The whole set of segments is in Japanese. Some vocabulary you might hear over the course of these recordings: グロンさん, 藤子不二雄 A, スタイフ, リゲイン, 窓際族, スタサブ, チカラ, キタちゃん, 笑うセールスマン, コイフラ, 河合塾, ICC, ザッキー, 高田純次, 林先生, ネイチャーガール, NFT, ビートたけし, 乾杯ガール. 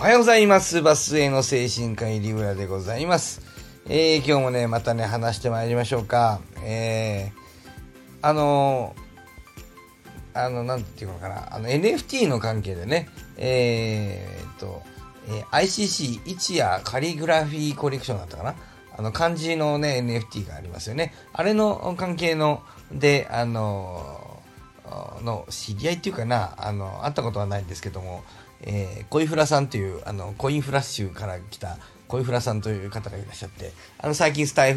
おはようございます。バスへの精神科医リブラでございます。今日もねまたね話してまいりましょうか。なんていうのかな、NFT の関係でね、ICC 一夜カリグラフィーコレクションだったかな、漢字のね NFT がありますよね。あれの関係のでの知り合いっていうかな、会ったことはないんですけども、コイフラさんというコインフラッシュから来たコイフラさんという方がいらっしゃって、最近最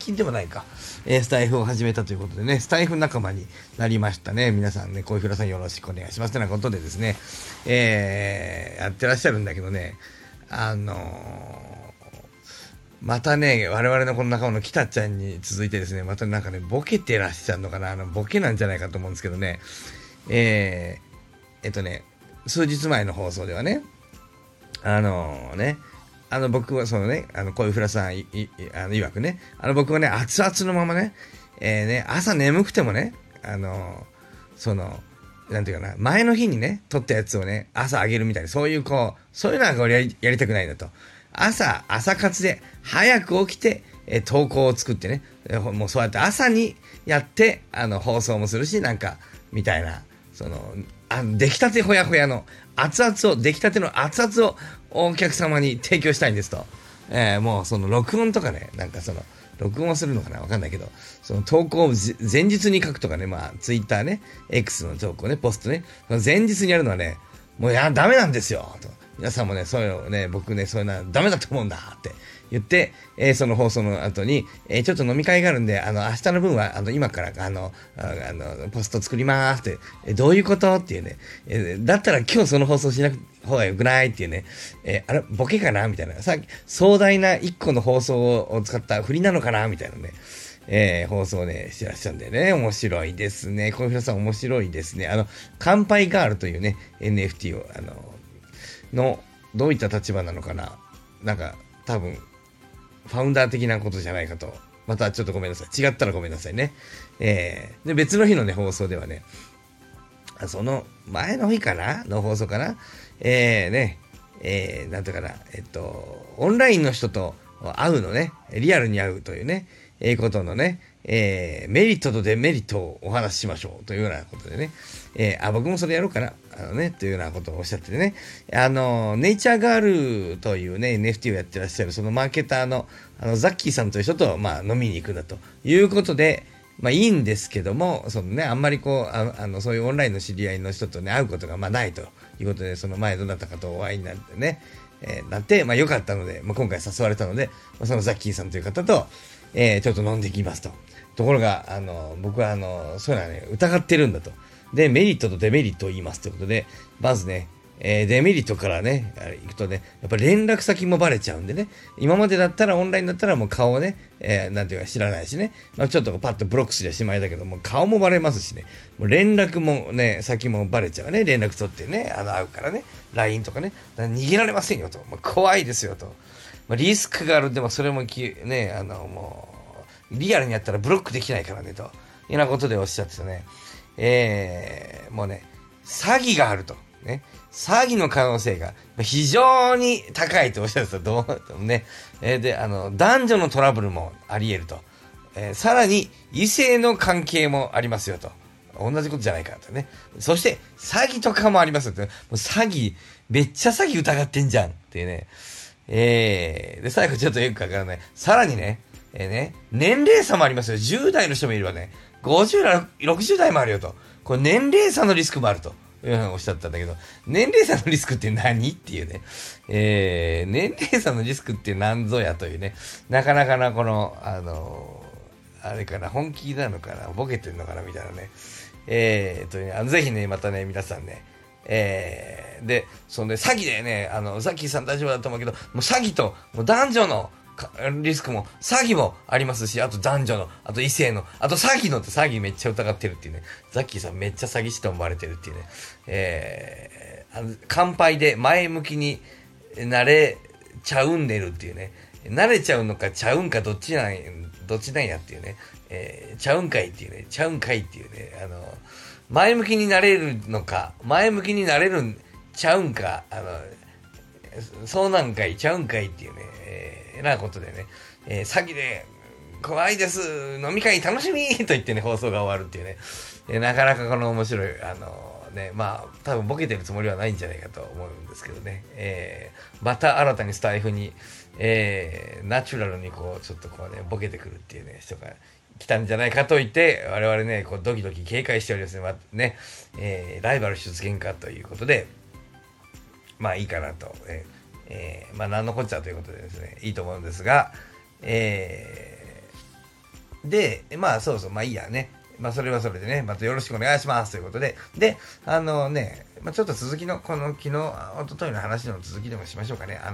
近でもないか、スタイフを始めたということでね、スタイフ仲間になりましたね。皆さんね、コイフラさんよろしくお願いしますというようなことでですね、やってらっしゃるんだけどね、またね、我々のこの仲間のキタちゃんに続いてですね、またなんかねボケてらっしゃるのかな、ボケなんじゃないかと思うんですけどね、数日前の放送ではね、僕はそのね、こういうフラさん曰くね、僕はね熱々のままね、朝眠くてもね、なんていうかな、前の日にね撮ったやつをね朝あげるみたいな、そういうのはやりたくないんだと。朝活で早く起きて、投稿を作ってね、もうそうやって朝にやって放送もするし、なんかみたいな、出来たてほやほやの熱々をお客様に提供したいんですと。もうその録音とかね、なんか録音をするのかな、わかんないけど、投稿を前日に書くとかね、ツイッターね、X の投稿ね、ポストね、前日にやるのはね、もうダメなんですよと。皆さんもね、そういうのね、僕ね、そういうのはダメだと思うんだって言って、その放送の後に、ちょっと飲み会があるんで、明日の分は、今から、ポスト作りますって、どういうことっていうね、だったら今日その放送しなく方がよくないっていうね、ボケかなみたいな、壮大な一個の放送を使った振りなのかなみたいなね、放送をね、してらっしゃるんでね、面白いですね。小平さん面白いですね。乾杯ガールというね、NFT を、どういった立場なのかな、なんか多分ファウンダー的なことじゃないかと。またちょっとごめんなさい、違ったらごめんなさいね。で、別の日のね放送ではね、その前の日かなの放送かな、なんていうかな、オンラインの人と会うのね、リアルに会うというね、ことのね、メリットとデメリットをお話ししましょうというようなことでね、僕もそれやろうかなというようなことをおっしゃっててね、ネイチャーガールというね NFT をやってらっしゃるそのマーケターのザッキーさんという人と飲みに行くんだということで、いいんですけども、あんまりそういうオンラインの知り合いの人とね会うことがないということで、その前どなたかとお会いになってね、良かったので、今回誘われたので、そのザッキーさんという方と、ちょっと飲んでいきますと。ところが、僕はそういうのはね、疑ってるんだと。で、メリットとデメリットを言いますということで、まずね、デメリットからね、行くとね、やっぱり連絡先もバレちゃうんでね、今までだったら、オンラインだったらもう顔をね、なんていうか知らないしね、ちょっとパッとブロックしてしまいだけども、顔もバレますしね、もう連絡もね、先もバレちゃうね、連絡取ってね、会うからね、LINE とかね、逃げられませんよと、怖いですよと。リスクがあるんで、それもね、もう、リアルにやったらブロックできないからね、というようなことでおっしゃってたね。もうね、詐欺があると。ね、詐欺の可能性が非常に高いとおっしゃってた。ね。で、男女のトラブルもあり得ると。さらに、異性の関係もありますよと。同じことじゃないかとね。そして、詐欺とかもありますよと。もう詐欺、めっちゃ詐欺疑ってんじゃんっていうね。で、最後ちょっとよくわからない。さらにね、年齢差もありますよ。10代の人もいればね、50代、60代もあるよと。これ年齢差のリスクもあると。いうふうにおっしゃったんだけど、年齢差のリスクって何っていうね。年齢差のリスクって何ぞやというね。なかなかな、あれかな、本気なのかな、ボケてんのかな、みたいなね。ぜひね、またね、皆さんね、で、詐欺でね、ザッキーさん大丈夫だと思うけど、もう詐欺と、もう男女のリスクも、詐欺もありますし、あと男女の、あと異性の、あと詐欺のって、詐欺めっちゃ疑ってるっていうね。ザッキーさんめっちゃ詐欺師と思われてるっていうね。乾杯で前向きになれちゃうんでるっていうね。慣れちゃうのか、ちゃうんか、どっちなんやっていうね。ちゃうんかいっていうね。ちゃうんかいっていうね。前向きになれるのか、前向きになれるんちゃうんか、そうなんかいちゃうんかいっていうね、なことでね、詐欺で怖いです飲み会楽しみと言ってね放送が終わるっていうね、なかなかこの面白いね、まあ多分ボケてるつもりはないんじゃないかと思うんですけどね、また新たにスタイフに、ナチュラルにこうちょっとこうねボケてくるっていうね人が来たんじゃないかといって我々ねこうドキドキ警戒しておりますね、ライバル出現かということでまあいいかなと、まあ何のこっちゃということでですねいいと思うんですが、でまあそうそうまあいいやねまあそれはそれでねまたよろしくお願いしますということででまあ、ちょっと続きのこの昨日おとといの話の続きでもしましょうかねこ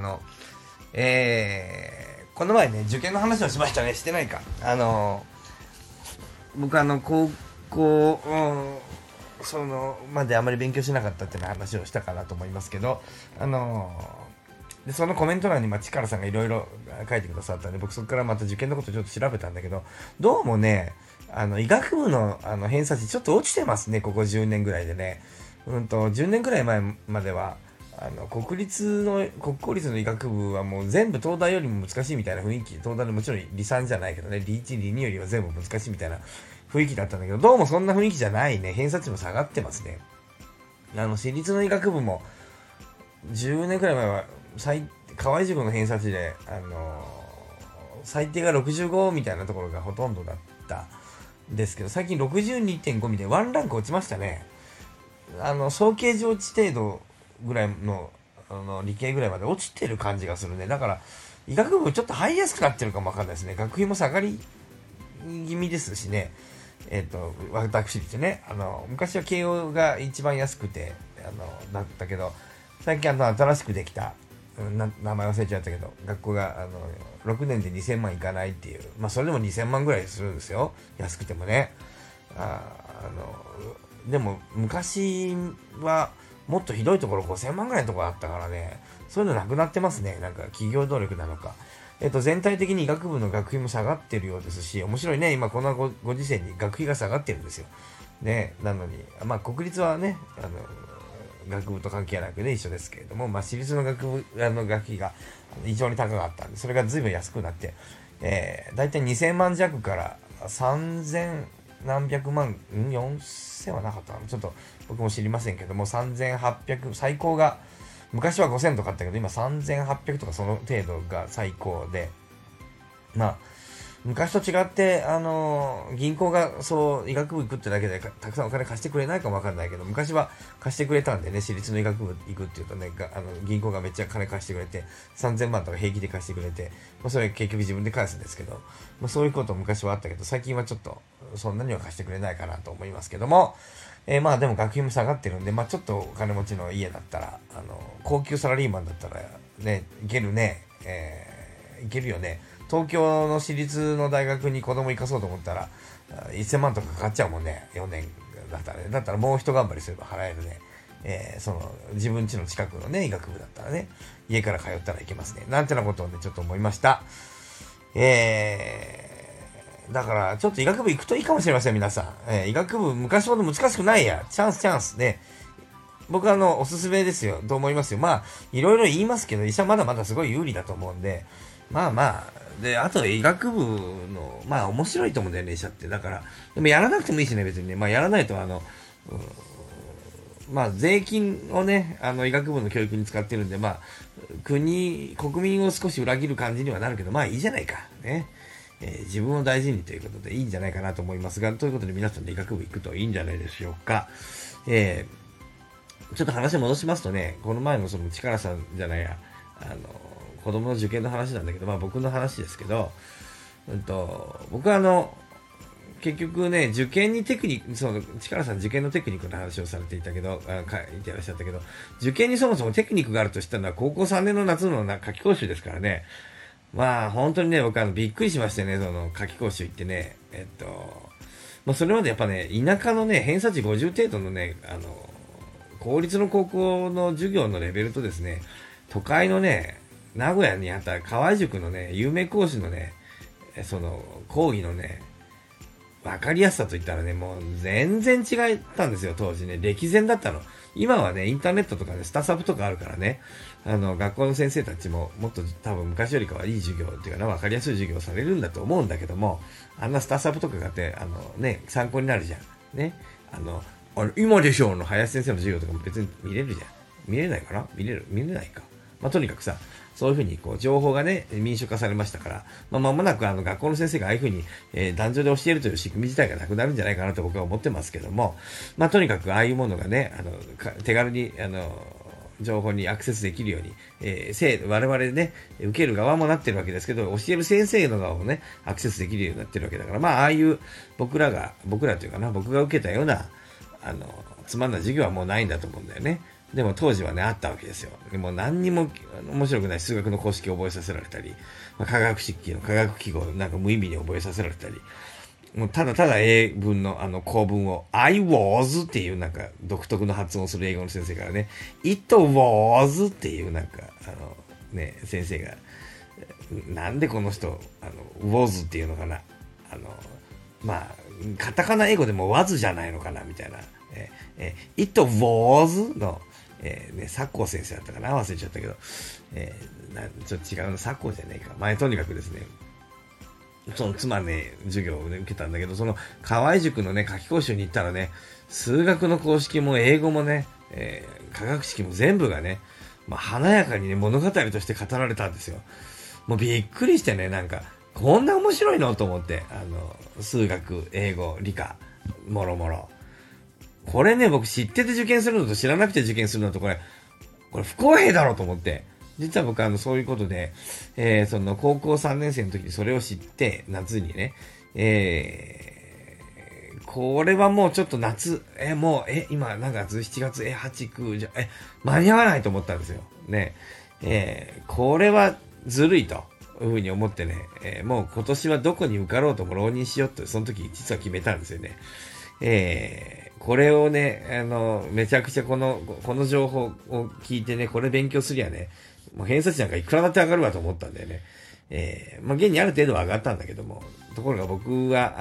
の前ね受験の話をしましたねしてないか僕高校そのまであまり勉強しなかったっていう話をしたかなと思いますけどでそのコメント欄にチカラさんがいろいろ書いてくださったんで僕そこからまた受験のことちょっと調べたんだけどどうもね医学部の偏差値ちょっと落ちてますねここ10年ぐらいでね10年ぐらい前までは国公立の医学部はもう全部東大よりも難しいみたいな雰囲気東大のもちろん理3じゃないけどね理1理2よりは全部難しいみたいな雰囲気だったんだけどどうもそんな雰囲気じゃないね偏差値も下がってますね私立の医学部も10年くらい前は河合塾の偏差値で最低が65みたいなところがほとんどだったんですけど最近 62.5 みたいなワンランク落ちましたね総計上値程度ぐらいの理系ぐらいまで落ちてる感じがするねだから医学部ちょっと入りやすくなってるかもわかんないですね学費も下がり気味ですしね私立ね昔は慶応が一番安くてだったけど最近新しくできた名前忘れちゃったけど学校が6年で2000万いかないっていうまあそれでも2000万ぐらいするんですよ安くてもねでも昔はもっとひどいところ5000万ぐらいのところあったからねそういうのなくなってますねなんか企業努力なのか全体的に医学部の学費も下がってるようですし面白いね今このご時世に学費が下がってるんですよねなのにまあ国立はね学部と関係なくね一緒ですけれどもまあ私立の学費が異常に高かったんでそれが随分安くなってだいたい2000万弱から3000何百万4000はなかったのちょっと僕も知りませんけども3800最高が昔は5000とかあったけど今3800とかその程度が最高でまあ昔と違って銀行がそう医学部行くってだけでたくさんお金貸してくれないかもわかんないけど昔は貸してくれたんでね私立の医学部行くっていうとね銀行がめっちゃ金貸してくれて3000万とか平気で貸してくれて、まあ、それは結局自分で返すんですけど、まあ、そういうこと昔はあったけど最近はちょっとそんなには貸してくれないかなと思いますけども、まあでも学費も下がってるんでまあちょっとお金持ちの家だったら高級サラリーマンだったらね行けるね、行けるよね東京の私立の大学に子供行かそうと思ったら1000万とかかかっちゃうもんね4年だったらねだったらもう一頑張りすれば払えるね、その自分家の近くのね医学部だったらね家から通ったらいけますねなんてなことをねちょっと思いましただからちょっと医学部行くといいかもしれません皆さん、医学部昔ほど難しくないやチャンスね僕はおすすめですよと思いますよまあいろいろ言いますけど医者まだまだすごい有利だと思うんでまあまあであと医学部のまあ面白いと思うんだよね医者ってだからでもやらなくてもいいしね別にねまあやらないとまあ税金をね医学部の教育に使ってるんでまあ国民を少し裏切る感じにはなるけどまあいいじゃないかね自分を大事にということでいいんじゃないかなと思いますがということで皆さんで医学部行くといいんじゃないでしょうかちょっと話戻しますとねこの前のその力さんじゃないや子供の受験の話なんだけどまあ僕の話ですけど、僕は結局ね受験にテクニックその力さん受験のテクニックの話をされていたけど書いてらっしゃったけど受験にそもそもテクニックがあるとしたのは高校3年の夏の夏期講習ですからねまあ本当にね僕びっくりしましてねその夏期講習行ってねまあそれまでやっぱね田舎のね偏差値50程度のね公立の高校の授業のレベルとですね都会のね名古屋にあった河合塾のね有名講師のねその講義のね分かりやすさといったらね、もう全然違ったんですよ、当時ね。歴然だったの。今はね、インターネットとかでスタサブとかあるからね、学校の先生たちももっと多分昔よりかはいい授業っていうかな、分かりやすい授業をされるんだと思うんだけども、あんなスタサブとかがあって、ね、参考になるじゃん。ね。今でしょうの林先生の授業とかも別に見れるじゃん。見れないかな？見れないか。まあ、とにかくさ、そういうふうにこう情報がね、民主化されましたから、まあ、間もなく学校の先生がああいうふうに、壇上で教えるという仕組み自体がなくなるんじゃないかなと僕は思ってますけども、まあ、とにかくああいうものがね、手軽に、情報にアクセスできるように、我々ね、受ける側もなってるわけですけど、教える先生の側もね、アクセスできるようになってるわけだから、まあ、ああいう僕が受けたような、つまんない授業はもうないんだと思うんだよね。でも当時はね、あったわけですよ。もう何にも面白くない数学の公式を覚えさせられたり、化学式の化学記号をなんか無意味に覚えさせられたり、もうただただ英文の構文を I was っていうなんか独特の発音する英語の先生からね、It was っていうなんかね、先生が、なんでこの人、was っていうのかな。まあ、カタカナ英語でも was じゃないのかな、みたいな。It was の、ね、佐藤先生だったかな、忘れちゃったけど、ちょっと違うの、佐藤じゃねえか。とにかくですね、その妻ね、授業を、ね、受けたんだけど、その河合塾のね、夏期講習に行ったらね、数学の公式も英語もね、化学式も全部がね、まあ、華やかにね、物語として語られたんですよ。もうびっくりしてね、なんか、こんな面白いのと思って、数学、英語、理科、もろもろ。これね、僕知ってて受験するのと知らなくて受験するのとこれ不公平だろうと思って。実は僕そういうことで、高校3年生の時にそれを知って、夏にね、これはもうちょっと夏、今何月 ?7 月、8、9、じゃ、間に合わないと思ったんですよ。ね、これはずるいというふうに思ってね、もう今年はどこに受かろうとも浪人しようと、その時実は決めたんですよね。これをね、めちゃくちゃこの情報を聞いてね、これ勉強すりゃね、もう偏差値なんかいくらだって上がるわと思ったんだよね。まあ、現にある程度は上がったんだけども、ところが僕は、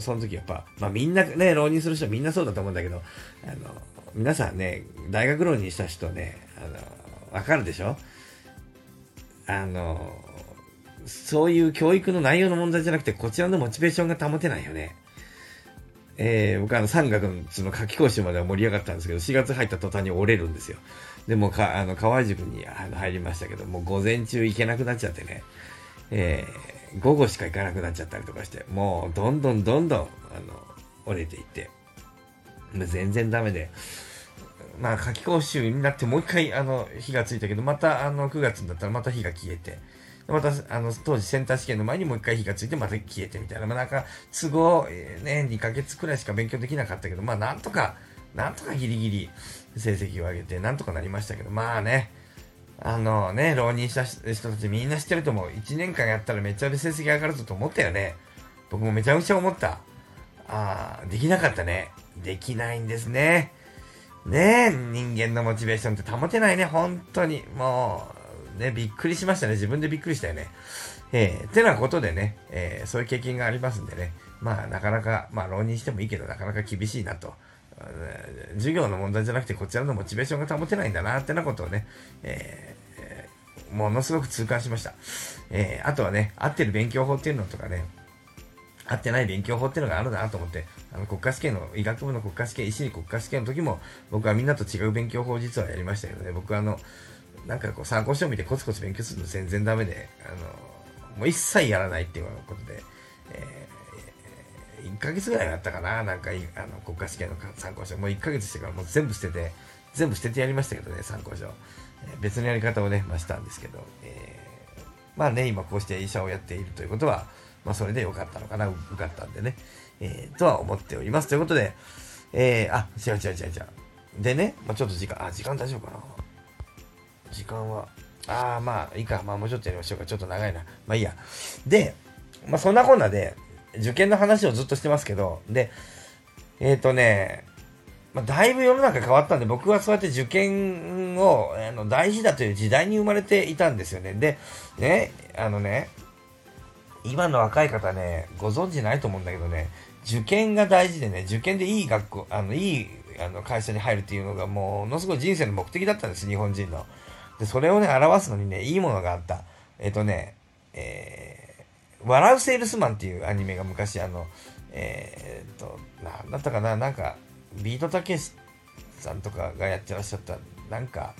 その時やっぱ、まあ、みんなね、浪人する人はみんなそうだと思うんだけど、皆さんね、大学浪人した人ね、わかるでしょ？そういう教育の内容の問題じゃなくて、こちらのモチベーションが保てないよね。僕は3月の夏期講習までは盛り上がったんですけど、4月入った途端に折れるんですよ。でも河合塾に入りましたけど、もう午前中行けなくなっちゃってね、午後しか行かなくなっちゃったりとかして、もうどんどん折れていって、全然ダメで、まあ夏期講習になってもう一回火がついたけど、また9月になったらまた火が消えて、また、当時センター試験の前にもう一回火がついて、また消えてみたいな。まあ、なんか、都合、ね、2ヶ月くらいしか勉強できなかったけど、まあ、なんとかギリギリ成績を上げて、なんとかなりましたけど、まあね、浪人した人たちみんな知ってると思う。1年間やったらめちゃめちゃ成績上がるぞと思ったよね。僕もめちゃくちゃ思った。できなかったね。できないんですね。ねえ、人間のモチベーションって保てないね、本当に。もう、ね、びっくりしましたね。自分でびっくりしたよね。てなことでね、そういう経験がありますんでね。まあ、なかなか、まあ、浪人してもいいけど、なかなか厳しいなと。授業の問題じゃなくて、こちらのモチベーションが保てないんだな、ってなことをね、ものすごく痛感しました。あとはね、合ってる勉強法っていうのとかね、合ってない勉強法っていうのがあるなと思って、国家試験の、医学部の国家試験、医師に国家試験の時も、僕はみんなと違う勉強法を実はやりましたけどね、僕はなんかこう参考書を見てコツコツ勉強するの全然ダメで、もう一切やらないっていうことで、1ヶ月ぐらいだったかな、なんか国家試験の参考書、もう1ヶ月してからもう全部捨ててやりましたけどね、参考書。別のやり方をね、したんですけど、まあね、今こうして医者をやっているということは、まあそれで良かったのかな、受かったんでね、とは思っております。ということで、違う。でね、まあちょっと時間大丈夫かな。時間はまあいいか、まあもうちょっとやりましょうか、ちょっと長いな、まあいいや。で、まあそんなこんなで受験の話をずっとしてますけど、でまあ、だいぶ世の中変わったんで、僕はそうやって受験を大事だという時代に生まれていたんですよね。でね、今の若い方ね、ご存知ないと思うんだけどね、受験が大事でね、受験でいい学校、いい会社に入るっていうのがものすごい人生の目的だったんです、日本人の。で、それをね、表すのにね、いいものがあった。笑うセールスマンっていうアニメが昔、なんだったかな、なんか、ビートたけしさんとかがやってらっしゃった、なんか、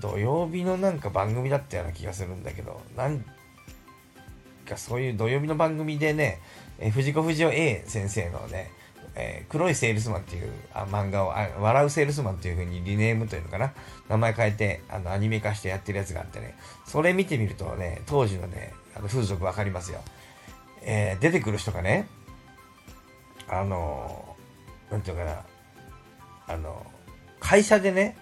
土曜日のなんか番組だったような気がするんだけど、なんかそういう土曜日の番組でね、藤子不二雄 A 先生のね、黒いセールスマンっていう漫画を笑うセールスマンっていう風にリネームというのかな、名前変えてアニメ化してやってるやつがあってね、それ見てみるとね、当時のね、風俗わかりますよ。出てくる人がね、なんていうかな、会社でね、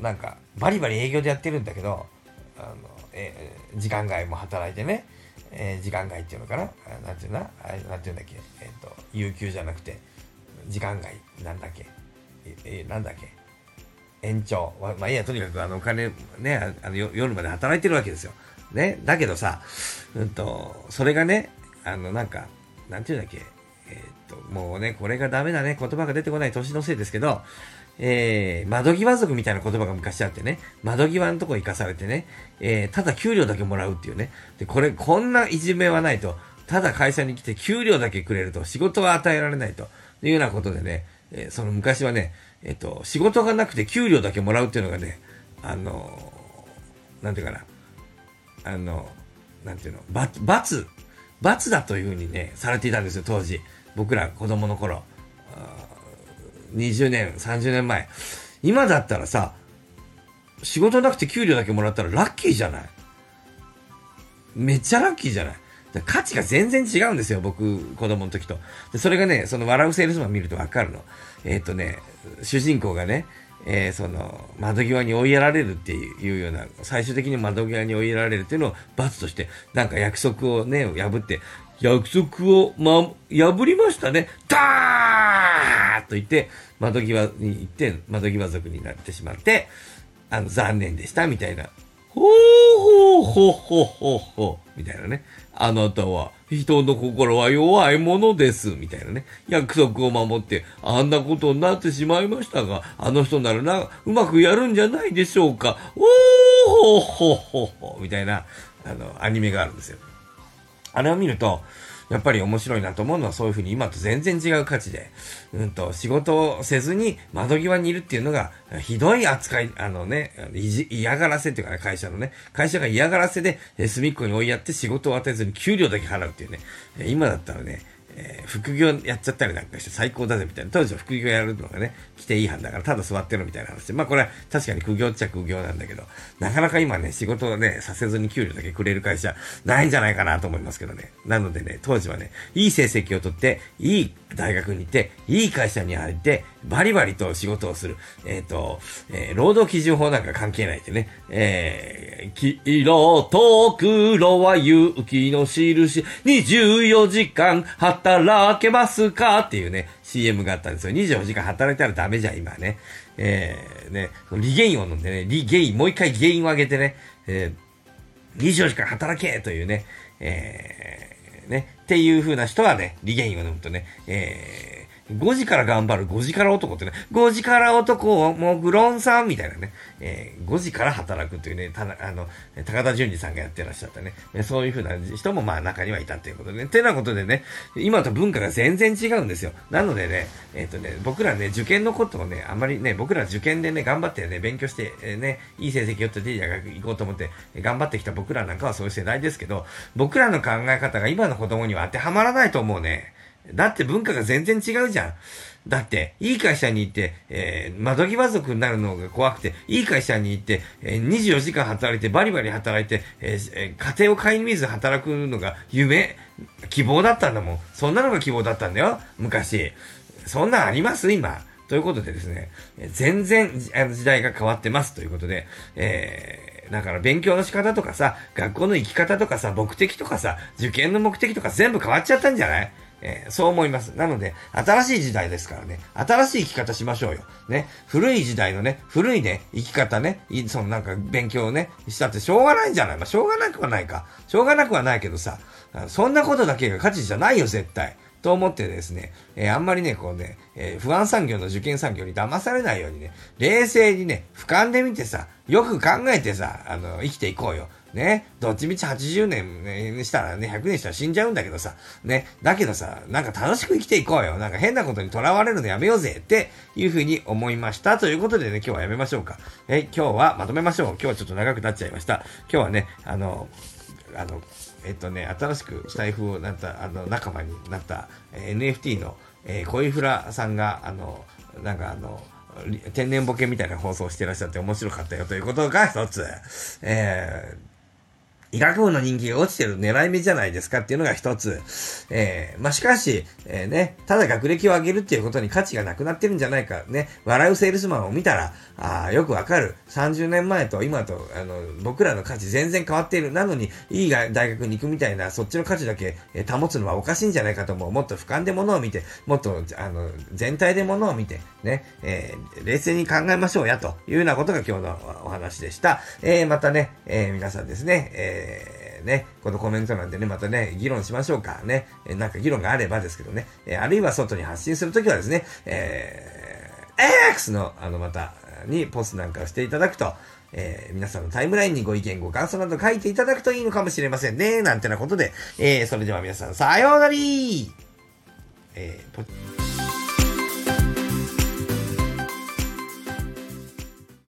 なんかバリバリ営業でやってるんだけど、時間外も働いてね、時間外っていうのかな、なんていうんだっけ、有給じゃなくて時間外なんだっけ、延長、まあいいや、とにかくお金ね、夜まで働いてるわけですよね。だけどさ、それがね、なんていうんだっけ、もうね、これがダメだね、言葉が出てこない年のせいですけど、窓際族みたいな言葉が昔あってね、窓際のとこ行かされてね、ただ給料だけもらうっていうね。で、こんないじめはないと、ただ会社に来て給料だけくれると、仕事は与えられないというようなことでね、その昔はね、仕事がなくて給料だけもらうっていうのがね、なんていうかな、なんていうの、罰だというふうにね、されていたんですよ、当時。僕ら子供の頃。20年、30年前。今だったらさ、仕事なくて給料だけもらったらラッキーじゃない？めっちゃラッキーじゃない？価値が全然違うんですよ、僕、子供の時と。で、それがね、その笑うセールスマン見るとわかるの。主人公がね、窓際に追いやられるっていうような、最終的に窓際に追いやられるっていうのを罰として、なんか約束をね、破って、約束を、破りましたね。ダーッと言って、窓際に行って、窓際族になってしまって、残念でした、みたいな。ほーほーほーほーほーほー、みたいなね。あなたは、人の心は弱いものです、みたいなね。約束を守って、あんなことになってしまいましたが、あの人ならうまくやるんじゃないでしょうか。おーほーほーほーほー、みたいな、アニメがあるんですよ。あれを見ると、やっぱり面白いなと思うのは、そういうふうに今と全然違う価値で、仕事をせずに窓際にいるっていうのが、ひどい扱い、嫌がらせっていうかね、会社のね、会社が嫌がらせで、隅っこに追いやって仕事を与えずに給料だけ払うっていうね、今だったらね、副業やっちゃったりなんかして最高だぜみたいな。当時は副業やるのがね、規定違反だからただ座ってるみたいな話で。まあこれは確かに苦行っちゃ苦行なんだけど、なかなか今ね、仕事をね、させずに給料だけくれる会社ないんじゃないかなと思いますけどね。なのでね、当時はね、いい成績を取って、いい大学に行って、いい会社に入って、バリバリと仕事をする。労働基準法なんか関係ないってね。黄色と黒は勇気の印、24時間働けますかっていうね、CM があったんですよ。24時間働いたらダメじゃん、今ね。リゲインを飲んでね、もう一回ゲインを上げてね、24時間働けというね、っていう風な人はね、リゲインを飲むとね、5時から頑張る5時から男ってね、5時から男をもうグロンさんみたいなね、5時から働くというね、高田純次さんがやってらっしゃったね、そういう風な人もまあ中にはいたということでね、てなことでね、今と文化が全然違うんですよ。なのでね、僕らね、受験のことをね、あんまりね、僕ら受験でね、頑張ってね、勉強して、いい成績を取っていい大学行こうと思って、頑張ってきた僕らなんかはそういう世代ですけど、僕らの考え方が今の子供には当てはまらないと思うね。だって文化が全然違うじゃん。だって、いい会社に行って、窓際族になるのが怖くて、いい会社に行って、24時間働いて、バリバリ働いて、家庭を顧みず働くのが夢、希望だったんだもん。そんなのが希望だったんだよ、昔。そんなんあります？今。ということでですね、全然時代が変わってますということで、だから勉強の仕方とかさ、学校の行き方とかさ、目的とかさ、受験の目的とか全部変わっちゃったんじゃない？そう思います。なので、新しい時代ですからね、新しい生き方しましょうよ。ね、古い時代のね、古いね、生き方ね、そのなんか勉強をね、したってしょうがないんじゃない？まあ、しょうがなくはないか。しょうがなくはないけどさ、そんなことだけが価値じゃないよ、絶対。と思ってですね、あんまりね、こうね、不安産業の受験産業に騙されないようにね、冷静にね、俯瞰で見てさ、よく考えてさ、生きていこうよ。ね、どっちみち80年したらね、100年したら死んじゃうんだけどさ、ね、だけどさ、なんか楽しく生きていこうよ。なんか変なことにとらわれるのやめようぜっていうふうに思いました。ということでね、今日はやめましょうか。今日はまとめましょう。今日はちょっと長くなっちゃいました。今日はね、新しくスタイフをなった、仲間になった、NFT の、恋フラさんが、天然ボケみたいな放送をしてらっしゃって面白かったよということが一つ、医学部の人気が落ちてる狙い目じゃないですかっていうのが一つ。まあ、しかし、ただ学歴を上げるっていうことに価値がなくなってるんじゃないか。ね、笑うセールスマンを見たら、よくわかる。30年前と今と、僕らの価値全然変わっている。なのに、いい大学に行くみたいな、そっちの価値だけ保つのはおかしいんじゃないかと思う。もっと俯瞰で物を見て、もっと、全体で物を見て、ね、冷静に考えましょうや、というようなことが今日のお話でした。またね、皆さんですね、このコメント欄でね、またね、議論しましょうかね。なんか議論があればですけどね。あるいは外に発信するときはですね、X の、また、にポストなんかをしていただくと、皆さんのタイムラインにご意見、ご感想など書いていただくといいのかもしれませんね。なんてなことで、それでは皆さん、さようなら。